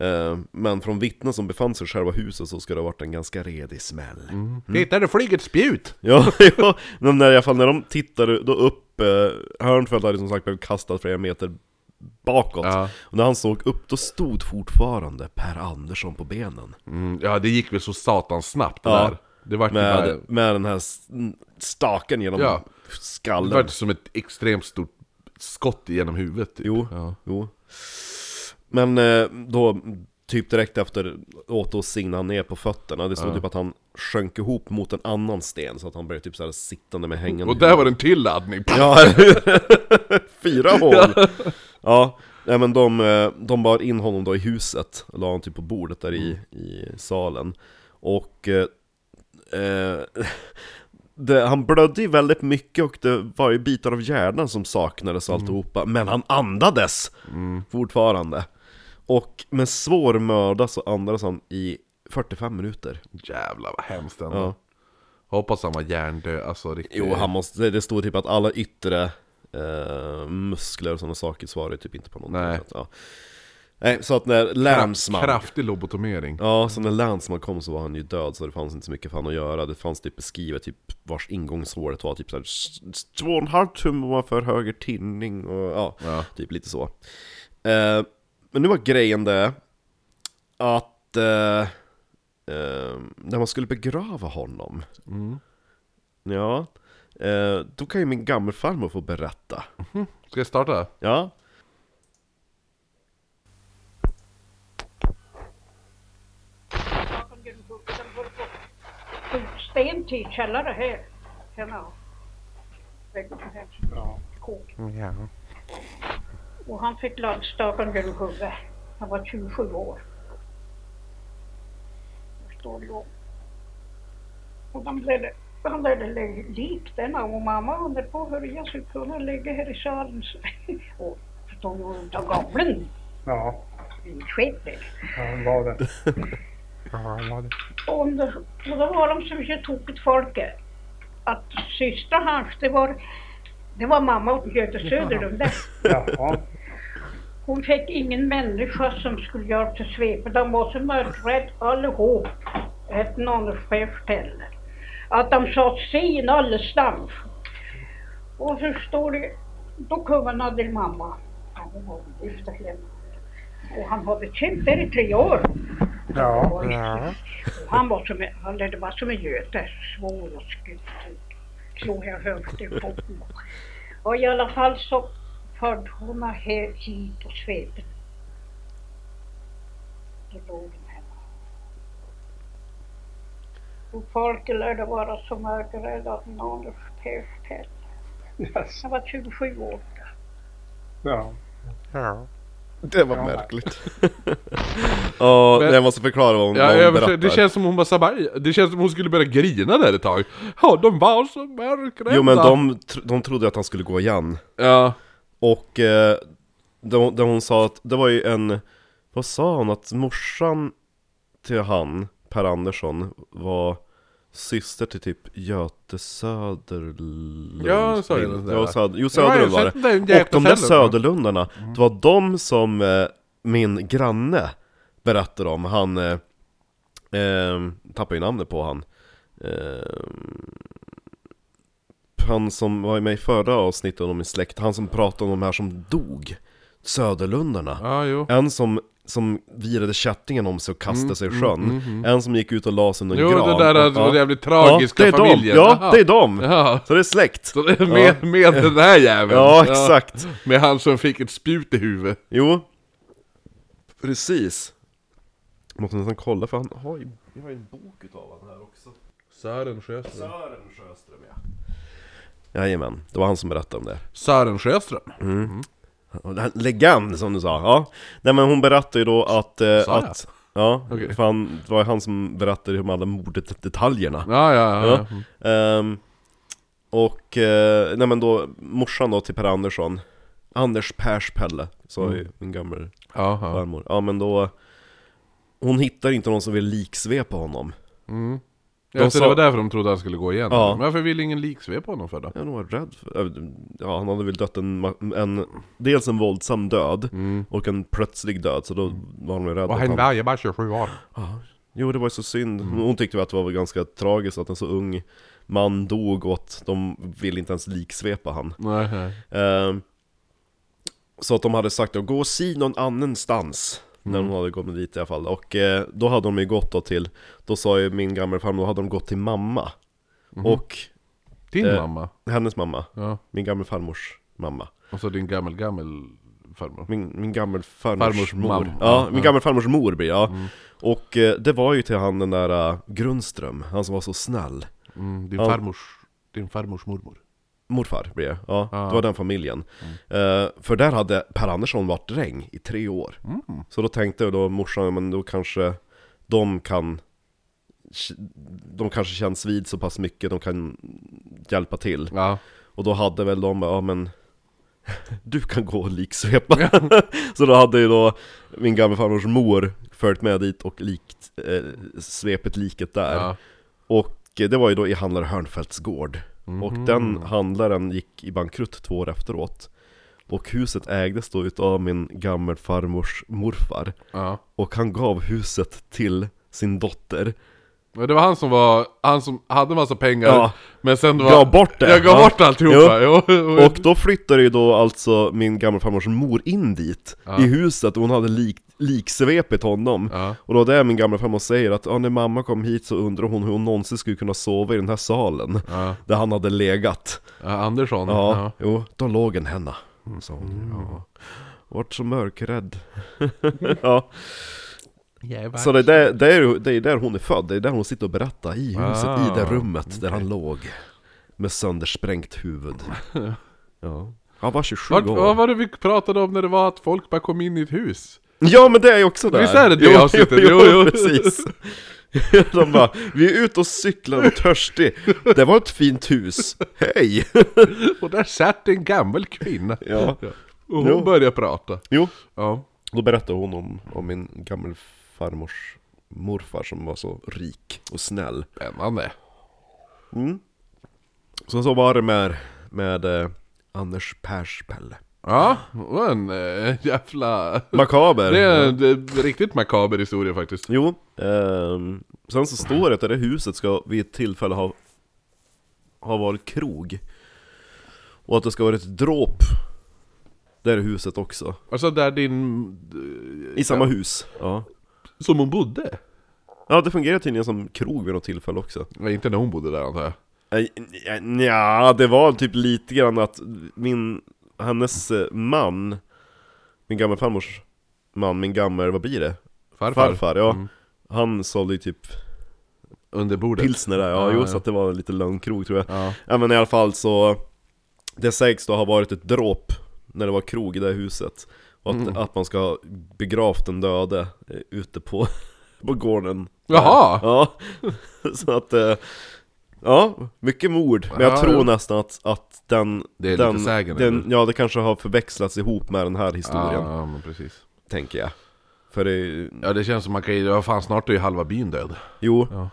Eh, men från vittnen som befann sig i själva huset så skulle det ha varit en ganska redig smäll. Mm. Mm. Tittade flyget spjut! Ja, ja. Men när, i alla fall när de tittade då upp Hörnfeld hade som sagt blev kastad flera meter bakåt. Ja. Och när han såg upp då stod fortfarande Per Andersson på benen. Mm, ja, det gick väl så satans snabbt det ja. där. Det var med, här... med den här staken genom ja. skallen. Det var som ett extremt stort skott genom huvudet. Typ. Jo, ja. jo. Men då typ direkt efter Otto signade han ner på fötterna. Det stod ja. typ att han sjönk ihop mot en annan sten så att han började typ så här sittande med hängande. Och där var det en till laddning. Ja, fyra hål. Ja, nej, men de, de bar in honom då i huset. La han typ på bordet där i, i salen. Och eh, det, han blödde ju väldigt mycket och det var ju bitar av hjärnan som saknades mm. alltihopa. Men han andades mm. fortfarande. Och med svår mörda så andades han i fyrtiofem minuter. Jävlar vad hemskt ändå. Ja. Hoppas han var hjärndöd. Alltså, riktigt... Jo, han måste, det stod typ att alla yttre eh, muskler och sådana saker svarade typ inte på något. Nej. Sätt. Ja. Nej, så att när länsman... Kraftig lobotomering. Ja, så när länsman kom så var han ju död, så det fanns inte så mycket för han att göra. Det fanns typ beskrivet typ vars ingångshåret var typ såhär två och en halv tum för höger tinning och ja, ja, typ lite så. Eh, men nu var grejen det att eh, eh, när man skulle begrava honom mm. ja, eh, då kan ju min gammelfarmor få berätta. Mm-hmm. Ska jag starta? Ja. Sten till källare här. Hemma. Ja. Kok. Ja. Och han fick landstaken grundhugga. Han var tjugosju år. Förstår du? Och de lärde, de lärde lä- likterna och mamma under på hur jag skulle kunna lägga här i salen. Och förstår du, de gamlen? Ja. I skepet. Ja, han var det. Och då var de så mycket tokigt folket att sista hans, det var, det var mamma och Göte Söderlund där. Ja. Hon fick ingen människa som skulle göra till svepet. De var så mörkrädd allihop, ett nonnerschef heller. Att de sa sin allesammans. Och så står det, då kungen hade en mamma. Hon var gift och han hade känt där i tre år. Ja, ja. Han var som han ledde bara som en göte, svår och skuttig. Slog jag högt i foten. Och i alla fall så förde hon här hit och svepen. Då låg de hemma. Och folk lärde vara så mörkrädda att någon pest henne. Yes. Han var tjugosju år. Ja, ja. Det var ja, märkligt. Ja, jag måste förklara vad hon, ja, vad hon berättar. Det känns som hon bara sabbar. Det känns som hon skulle börja grina där ett tag. Ja, de var så mörkrädda. Jo, men de, de trodde att han skulle gå igen. Ja. Och eh, det, det hon sa att det var ju en... Vad sa hon? Att morsan till han, Per Andersson, var syster till typ Göte Söderlund. Ja, Söderlund. Ja, Söder, jo, Söderlund var det. Och de där Söderlundarna, mm. det var de som eh, min granne berättade om. Han eh, eh, tappade ju namnet på han. Eh, han som var med i förra avsnittet om min släkt. Han som pratade om de här som dog. Söderlundarna. Ah, jo. En som... som virade kättingen om sig och kastade sig i sjön. Mm, mm, mm. En som gick ut och las under en jo, gran. Jo, det där är ja. jävligt tragiska ja, familjen. Ja, det är dem. Ja. Så det är släkt. Så det är med, ja. med den där jäveln. Ja, exakt. Ja. Med han som fick ett spjut i huvudet. Jo. Precis. Jag måste nästan kolla, för han har ju, jag har ju en bok utav han här också. Sören Sjöström. Sören Sjöström, ja. Jajamän, det var han som berättade om det. Sören Sjöström. Mm. Mm. Legend som du sa. Ja. Nej, men hon berättade ju då att eh, att ja, okay. för han, det var han som berättade om alla morddetaljerna. Ja ja ja. ja. ja. Um, och eh, nej men då morsan då till Per Andersson, Anders Perspelle, så mm. ju en gammal farmor. Ja, men då hon hittar inte någon som vill liksvepa honom. Mm. De ja, så sa... det var därför de trodde han skulle gå igen. Ja. Men varför ville ingen liksvep på honom för då? Ja, de var rädd för... Ja, han hade väl dött en, en... dels en våldsam död mm. och en plötslig död, så då var de rädda. Vad hände där? Jag bara tjugosju år. Ja. Jo, det var ju så synd. Mm. Hon tyckte att det var ganska tragiskt att en så ung man dog åt. De ville inte ens liksvepa han. Nej, nej. Eh, så att de hade sagt att gå och se någon annanstans. Mm. När de hade kommit dit i alla fall. Och eh, då hade de ju gått då till... Då sa ju min gamla farmor, då hade de gått till mamma. Mm. Och... Din eh, mamma? Hennes mamma. Ja. Min gamla farmors mamma. Och så din gammal gammel farmor? Min, min gammal farmors, farmors mor. Mamma. Ja, min ja. gammal farmors mor blir ja. Mm. Och eh, det var ju till han den där uh, Grundström. Han som var så snäll. Mm, din, han, farmors, din farmors mormor. Morfar blir det. Ja, ah. det var den familjen. Mm. Uh, för där hade Per Andersson varit dräng i tre år. Mm. Så då tänkte jag då morsan, men då kanske de kan de kanske känns vid så pass mycket de kan hjälpa till. Ja. Och då hade väl de, ja men du kan gå och liksvepa. Ja. Så då hade ju då min gamla farmors mor följt med dit och likt eh, svepet liket där. Ja. Och det var ju då i handlare Hörnfelts gård. Mm-hmm. Och den handlaren gick i bankrutt två år efteråt. Och huset ägdes då utav min gammal farmors morfar. Ja. Och han gav huset till sin dotter. Det var han som var han som hade massa pengar, ja, men sen var gav bort det. Jag gav ja. bort alltihopa. Jo. Jo. Och då flyttade ju då alltså min gamla farmors mor in dit, ja, i huset, och hon hade lik liksvepet honom. Ja. Och då där min gamla farmor säger att ja, när mamma kom hit så undrar hon hur hon någonsin skulle kunna sova i den här salen, ja, där han hade legat. Ja, Andersson. Ja. Ja. Jo, då låg en henne. Så hon, ja. Vart så mörkrädd. Ja. Så det är, där, det, är, det är där hon är född. Det är där hon sitter och berättar i huset, ah, i det rummet, okay, där han låg med söndersprängt huvud. Ja. Han var tjugosju Vart, år. Vad var det vi pratade om när det var att folk bara kom in i ett hus? Ja, men det är ju också där. Visst är det det jag sitter? Jo, jo, jo, jo, precis. De bara, vi är ute och cyklar och törstig. Det var ett fint hus. Hej. Och där satt en gammal kvinna. Ja. Och hon jo. började prata. Jo. Ja. Då berättade hon om, om min gammal farmors morfar som var så rik och snäll. Spännande. Mm. Så så var det med, med eh, Anders Perspelle. Ja, och en eh, jävla... makaber. Det är en det, riktigt makaber historia faktiskt. Jo. Eh, sen så står det att det huset ska vid ett tillfälle ha, ha varit krog. Och att det ska vara ett dråp där i huset också. Alltså där din... I samma ja. hus, ja. Som hon bodde? Ja, det fungerar tydligen som krog vid något tillfälle också. Nej, inte när hon bodde där, antar jag. Ja, det var typ lite grann att min, hennes man, min gammal farmors man, min gammal, vad blir det? Farfar. Farfar, ja. Mm. Han sålde ju typ... under bordet. Pilsner där, ja. Ah, jo, ja. Så att det var lite lång krog, tror jag. Ah. Ja, men i alla fall så... Det sägs då ha varit ett dråp när det var krog i det huset. Och att, mm. att man ska ha begravt den döde ute på, på gården. Jaha! Ja, så att, ja, mycket mord. Men jag ja, tror ja. nästan att, att den... Det är den, lite sägen, den, ja, det kanske har förväxlats ihop med den här historien. Ja, ja men precis. Tänker jag. För det, ja, det känns som man kan... Ja, fan, snart är ju halva byn död. Jo. Ja.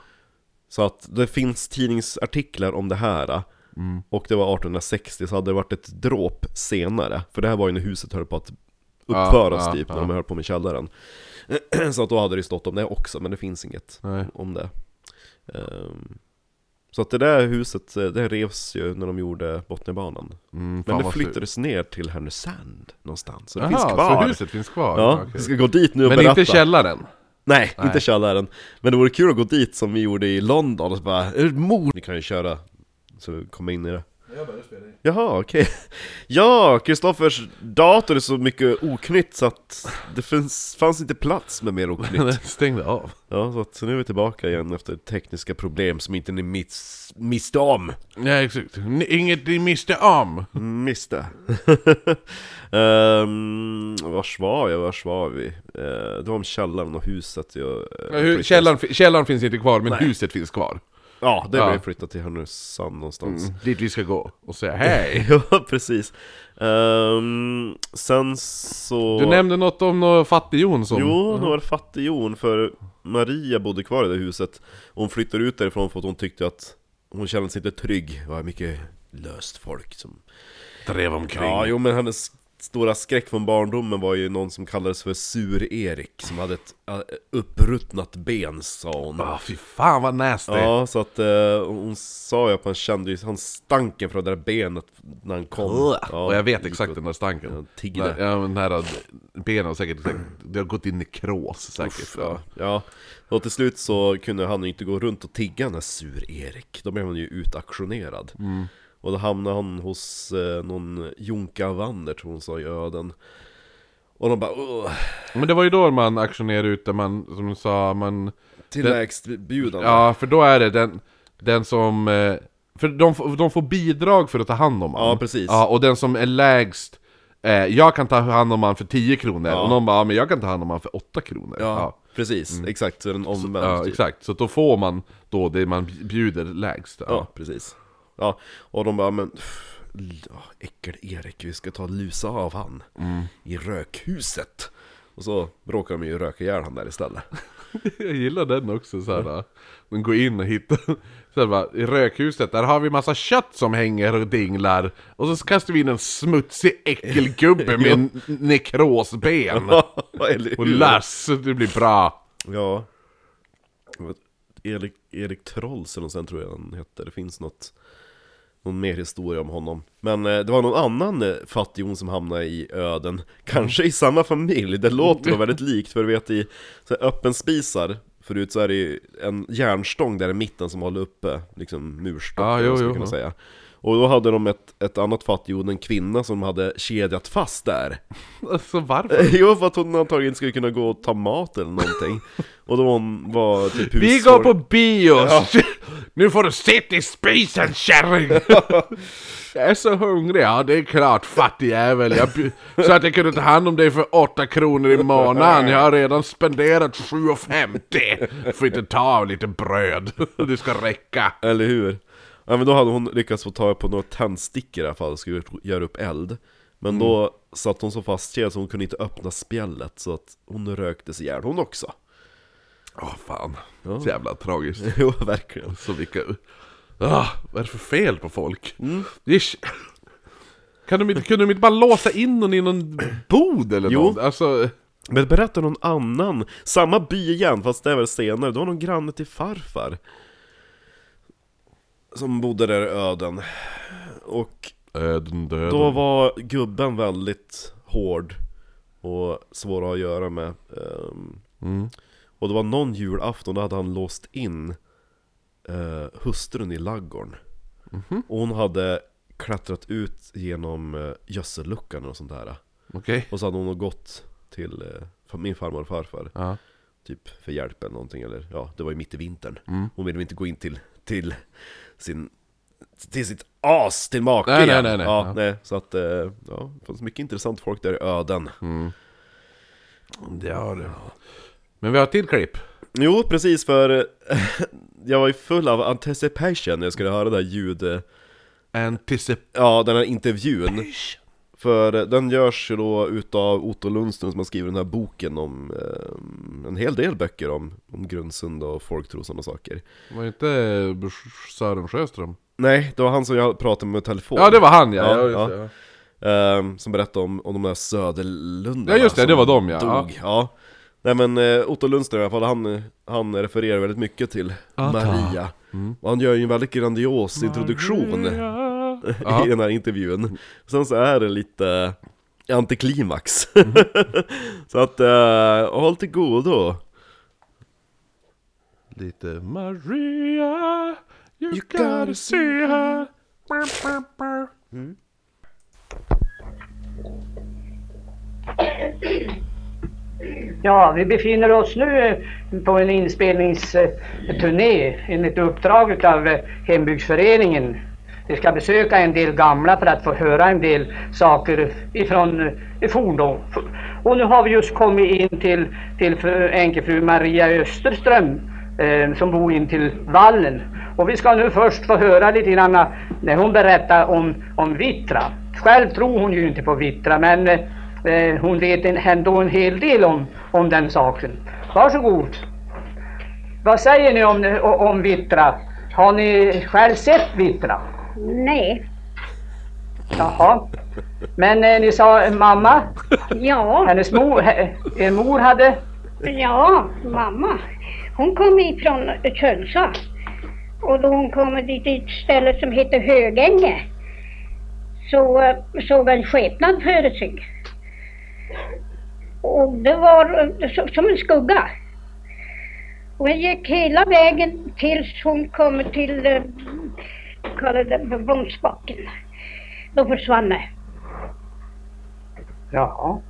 Så att det finns tidningsartiklar om det här. Mm. Och det var arton sextio så hade det varit ett dråp senare. För det här var ju när huset höll på att uppföras, ja, typ, ja, när ja. de höll på med källaren. Så att då hade det stått om det också, men det finns inget Nej. om det. Um, så att det där huset, det revs ju när de gjorde Botniabanan. Mm, men det flyttades fly- ner till Härnösand någonstans. Så det Aha, finns kvar. Så huset finns kvar. Ja, okay. Vi ska gå dit nu och men berätta. Men inte källaren. Nej, Nej, inte källaren. Men det vore kul att gå dit som vi gjorde i London. Och så bara, är det mord? Ni kan ju köra... Så vi kom in i det. Jag började spela det. Jaha, okej. Okay. Ja, Kristoffers dator är så mycket oknytt så att det finns, fanns inte plats med mer oknytt. Den stängde av. Ja, så, att, så nu är vi tillbaka igen efter tekniska problem som inte ni miss, miste om. Nej, exakt. Inget ni miste om. Miste. um, vars var jag? Vars var vi? Uh, det var om källaren och huset. Jag, uh, hur, källaren, källaren finns inte kvar, men Nej. huset finns kvar. Ja, det blir ja. flyttat till Härnösand någonstans. Mm. Dit vi ska gå och säga hej. Ja, precis. Um, sen så... Du nämnde något om någon fattighjon som... Jo, någon fattighjon, för Maria bodde kvar i det huset. Hon flyttade ut därifrån för att hon tyckte att hon kände sig inte trygg. Det var mycket löst folk som drev omkring. Ja, jo, men hennes stora skräck från barndomen var ju någon som kallades för Sur-Erik som hade ett uppruttnat ben, sa hon. Ah, fy fan vad nasty. Ja, så att eh, hon sa ju att man kände ju han stanken från det där benet när han kom. Uh, ja, och jag vet exakt den där stanken. Tigde. Ja, men den här benen har säkert, säkert det har gått in i krås säkert. Uff, ja. ja. Och till slut så kunde han ju inte gå runt och tigga när Sur-Erik. Då blev han ju utaktionerad. Mm. Och då hamnade han hos eh, någon Jonka Vander, tror hon sa i öden. Och de bara... Åh. Men det var ju då man aktionerade ut där man, som du sa, man... Till lägst bjudande. Ja, för då är det den, den som... För de, de får bidrag för att ta hand om honom. Ja, precis. Ja, och den som är lägst eh, jag kan ta hand om han för tio kronor, ja. Och någon bara, ja, men jag kan ta hand om han för åtta kronor. Ja, ja. Precis, mm. Exakt, så är den omvänd. Ja, typ. Exakt, så då får man då det man bjuder lägst. Ja, ja precis. Ja, och de bara, men äckel Erik, vi ska ta lusa av han mm. i rökhuset. Och så bråkar de ju röka ihjäl han där istället. Jag gillar den också så här. De går in och hittar så här, bara, i rökhuset där har vi massa kött som hänger och dinglar, och så kastar vi in en smutsig äckelgubbe med en nekrosben. Och lass, det blir bra. Ja. Erik Erik Trollsen och sen tror jag han hette. Det finns något någon mer historia om honom. Men eh, det var någon annan eh, fattighjon som hamnade i öden. Kanske i samma familj. Det låter väldigt likt. För du vet, i så här, öppen spisar förut så är det ju en järnstång där i mitten som håller uppe liksom murstång, ah, jo, jo, jo. Säga. Och då hade de ett, ett annat fattighjon, en kvinna som hade kedjat fast där. Alltså varför? Jo, för att hon antagligen skulle kunna gå och ta mat eller någonting. Och då hon var typ husfår... Vi går på bio! Ja. Nu får du sitta i spisen, kärring! Jag är så hungrig. Ja, det är klart, fattig jävel. Jag by... Så att jag kunde ta hand om dig för åtta kronor i månaden. Jag har redan spenderat sju femtio. Får inte ta av lite bröd. Det ska räcka. Eller hur? Ja, men då hade hon lyckats få ta på några tändstickor i alla fall och skulle göra upp eld. Men mm. då satt hon så fast så hon kunde inte öppna spjället, så att hon röktes ihjäl hon också. Åh oh, fan, ja. Så jävla tragiskt. Jo, verkligen. Så vilka... ah, vad är det för fel på folk? Mm. Kan de inte, kunde de inte bara låsa in någon i någon bod eller något? Alltså... Men berätta någon annan. Samma by igen, fast det var senare. Det var någon granne till farfar som bodde där i öden. Och öden, döden. Då var gubben väldigt hård och svår att göra med. Um, mm. Och det var någon julafton då hade han låst in uh, hustrun i laggården. Mm-hmm. Och hon hade klättrat ut genom uh, gödselluckan och sånt där. Okay. Och så hade hon gått till uh, min farmor och farfar. Uh-huh. Typ för hjälp eller någonting. Eller, ja, det var ju mitt i vintern. Mm. Hon ville inte gå in till... till sin till sitt as till maken. Nej nej nej, nej. Ja, ja. Nej, så att ja, det fanns mycket intressant folk där i öden. Mm. Det har det. Men vi har ett till klipp. Jo, precis, för jag var ju full av anticipation när jag skulle höra det där ljudet. Anticip Ja, den här intervjun. Pish. För den görs ju då utav Otto Lundström som har skrivit den här boken om eh, en hel del böcker om, om Grundsund och folktro och sådana saker. Var inte Sören Sjöström? Nej, det var han som jag pratade med telefon. Ja, det var han, ja. ja, ja, ja. ja. Eh, som berättade om, om de där Söderlundarna. Ja, just det, det var de, ja. Dog, ja. Nej, men eh, Otto Lundström i alla fall, han, han refererar väldigt mycket till Ata. Maria. Mm. Och han gör ju en väldigt grandios Maria. Introduktion. I Aha. den här intervjun. Sen så är det lite antiklimax. Mm. Så att uh, håll till godo. Lite Maria, you, you gotta, gotta see her. Mm. Ja, vi befinner oss nu på en inspelningsturné enligt uppdrag av Hembygdsföreningen. Vi ska besöka en del gamla för att få höra en del saker ifrån fordon. Och nu har vi just kommit in till, till änkefru Maria Österström eh, som bor in till vallen. Och vi ska nu först få höra lite grann när hon berättar om, om Vittra. Själv tror hon ju inte på Vittra, men eh, hon vet en, ändå en hel del om, om den saken. Varsågod. Vad säger ni om, om Vittra? Har ni själv sett Vittra? Nej. Jaha. Men eh, ni sa mamma? Ja. Hennes mor, er mor hade? Ja, mamma. Hon kom ifrån Kölsa. Och då hon kom dit till ett ställe som heter Högänge så såg en skepnad före sig. Och det var så, som en skugga. Och hon gick hela vägen tills hon kom till... Eh, kallade den för Bromsbacken. Då försvann det. Ja.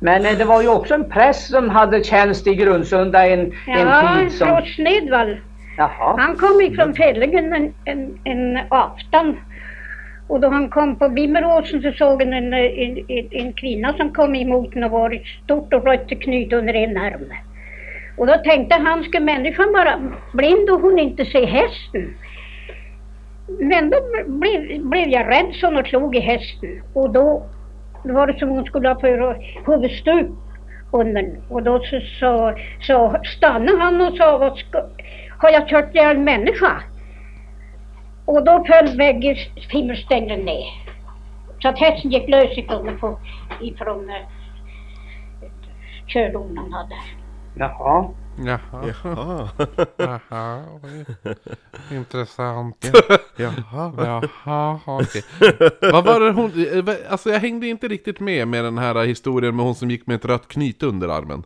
Men det var ju också en präst som hade tjänst i Grundsunda en, ja, en tid som... Ja, Ross Nedvall. Jaha. Han kom ifrån Fällingen en, en, en afton Och då han kom på Vimmeråsen så såg han en, en, en, en kvinna som kom emot honom och var ett stort och rött knyt under en arm. Och då tänkte han, ska människan vara blind och hon inte se hästen? Men då blev, blev jag rädd så hon slog i hästen. Och då var det som hon skulle ha på huvudstup under. Och då så, så, så stannade han och sa, har jag kört ihjäl en människa? Och då föll bägge fingerstängen ner. Så att hästen gick lös ifrån, ifrån kördomen han hade. Jaha. Jaha. Jaha. Jaha. Intressant. Jaha. Jaha. Okay. Vad var det hon... Alltså jag hängde inte riktigt med med den här historien med hon som gick med ett rött knyt under armen.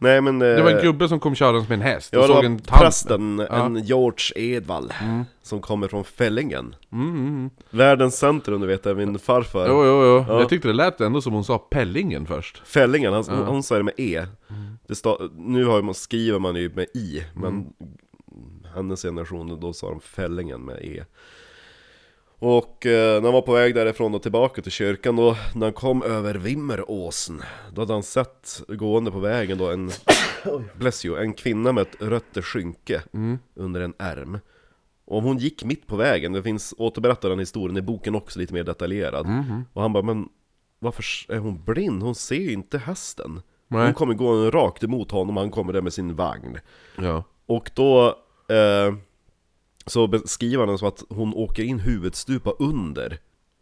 Nej, men, det var en gubbe som kom körandes med en häst. Ja, det var en prästen, ja. En George Edvall mm. som kommer från Fällingen. Mm, mm. Världens centrum, du vet, är min farfar. Jo, jo, jo. Ja. Jag tyckte det lät ändå som hon sa Pellingen först. Fällingen, han, ja. hon, hon säger det med E. Mm. Det sta- nu har man, skriver man ju med I, men mm. hennes generation, då sa de Fällingen med E. Och eh, när han var på väg därifrån och tillbaka till kyrkan då, när han kom över Vimmeråsen, då hade han sett gående på vägen då en, bless you, en kvinna med ett rött skynke mm. under en ärm. Och hon gick mitt på vägen. Det finns, återberättar den historien i boken också lite mer detaljerad. Mm. Och han bara, men varför är hon blind? Hon ser ju inte hästen. Nej. Hon kommer gå rakt emot honom, han kommer där med sin vagn. Ja. Och då... Eh, så beskriver han som att hon åker in huvudstupa under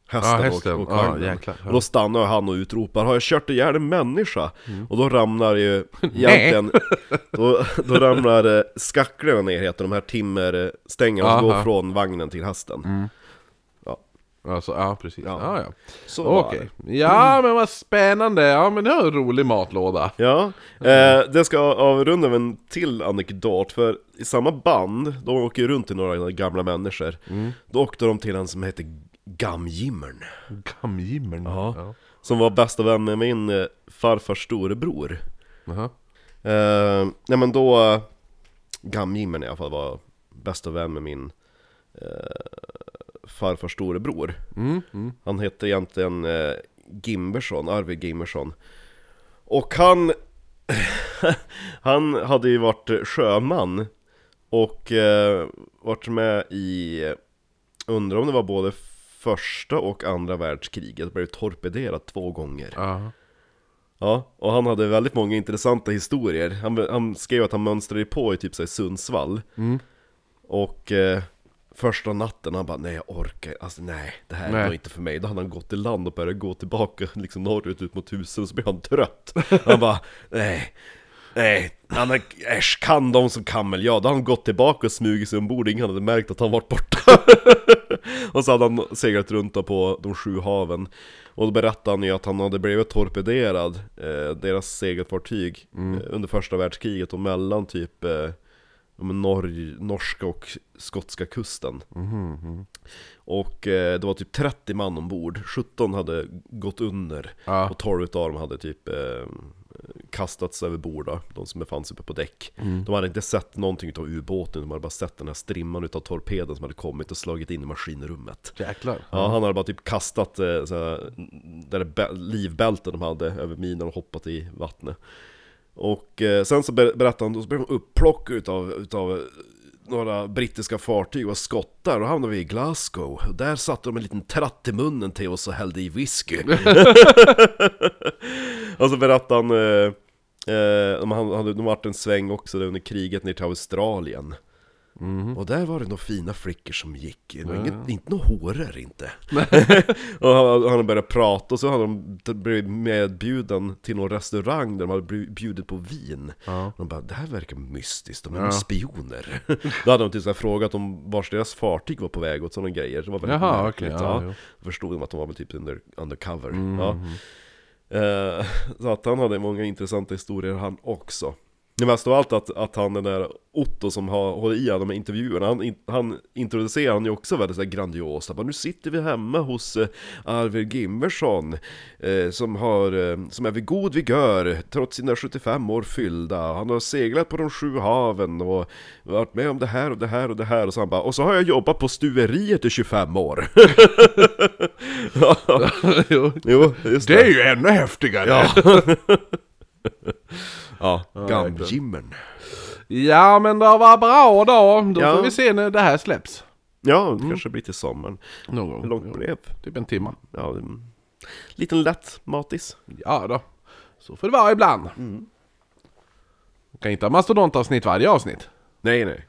hästen, ah, hästen. och, och ah, jäkla, ja. Och då stannar han och utropar, har jag kört ihjäl en människa? Mm. Och då ramlar ju egentligen, då, då ramlar skacklarna ner, heter de här timmerstängarna som går från vagnen till hästen. Mm. Ja. Alltså, ja, precis. Ja, ah, ja. Så okej. Ja, men vad spännande. Ja, men det är en rolig matlåda. Ja, mm. eh, det ska avrunda med en till anekdot, för i samma band, de åker runt till några gamla människor. Mm. Då åkte de till en som heter Gamjimmern. Gamjimmern? Ja. Ja. Som var bästa vän med min farfars storebror. Uh-huh. Eh, nej men då, Gamjimmern i alla fall var bästa vän med min eh, farfars storebror. Mm. Mm. Han hette egentligen eh, Gimberson, Arvid Gimberson. Och han... han hade ju varit sjöman och eh, varit med i, undrar om det var både första och andra världskriget, blev torpederat två gånger. Uh-huh. Ja, och han hade väldigt många intressanta historier. Han, han skrev att han mönstrade på i typ så här Sundsvall. Mm. Och eh, första natten han bara, nej jag orkar, alltså nej, det här nej. är inte för mig. Då hade han gått till land och börjat gå tillbaka liksom norrut ut mot husen, så blev han trött. Han bara, nej, nej, han är, äsch, kan de som kan väl, ja, då hade han gått tillbaka och smugit sig ombord, ingen hade märkt att han varit borta. Och så hade han seglat runt på de sju haven. Och då berättade han ju att han hade blivit torpederad, eh, deras segelfartyg, mm. eh, under första världskriget och mellan typ... Eh, Norr, norska och skotska kusten. Mm-hmm. Och eh, det var typ trettio man ombord. sjutton hade gått under. Ah. Och tolv av dem hade typ eh, kastats över bord då, de som befann sig uppe på däck. Mm. De hade inte sett någonting av ubåten. De hade bara sett den här strimman av torpeden som hade kommit och slagit in i maskinrummet. Jäklar. Mm. Ja, han hade bara typ kastat eh, såhär, där be- livbälten de hade över minan och hoppat i vattnet. Och eh, sen så berättade han, då så blev de upplockade utav, utav några brittiska fartyg och skottar. Och hamnade vi i Glasgow. Och där satte de en liten tratt i munnen till oss och hällde i whisky. Och så berättade han, eh, eh, de hade de varit en sväng också under kriget ner till Australien. Mm. Och där var det några fina flickor som gick. Det var mm. inget, inte några hårer inte. Och han, han började prata. Och så hade de blivit medbjuden till någon restaurang där de hade bjudit på vin. Mm. Och de bara, det här verkar mystiskt. De är mm. spioner. Då hade de till så här frågat om vars deras fartyg var på väg och sådana grejer. Det var väldigt Jaha, märkligt. Okay, ja, ja. Då förstod de att de var väl typ under, undercover. Mm. Ja. Uh, så att han hade många intressanta historier han också. Det mest av allt att, att han, den där Otto som har, håller i de här intervjuerna, han, han introducerar han ju också väldigt så här grandiost. Han bara, nu sitter vi hemma hos eh, Arvid Gimberson eh, som, har, eh, som är vid god vigör trots sina sjuttiofem år fyllda. Han har seglat på de sju haven och varit med om det här och det här och det här. Och så, han bara, och så har jag jobbat på stuveriet i tjugofem år. Ja. Jo, jo, just det. Det är ju ännu häftigare. Ja. Ja, gamljimmen. Ja, men det var bra då. Då ja. Får vi se när det här släpps. Ja, det mm. kanske blir till sommaren. Någon. Hur långt blev? Typ en timme. Ja, en liten lätt matis. Ja då. Så får det vara ibland. Mm. Kan inte ha mastodontavsnitt varje avsnitt. Nej, nej.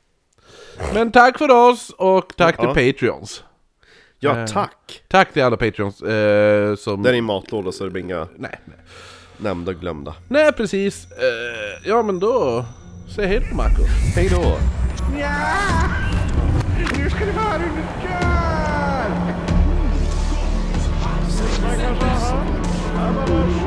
Men tack för oss och tack ja. till Patreons. Ja, tack. Eh, tack till alla Patreons. Eh, som... Där är en matlåda så det blir inga... Nej, nej. Nämnda och glömda. Nej, precis. Uh, ja, men då... Säg hej då, Markus. Hej då. Ja! Nu ska det vara under kör!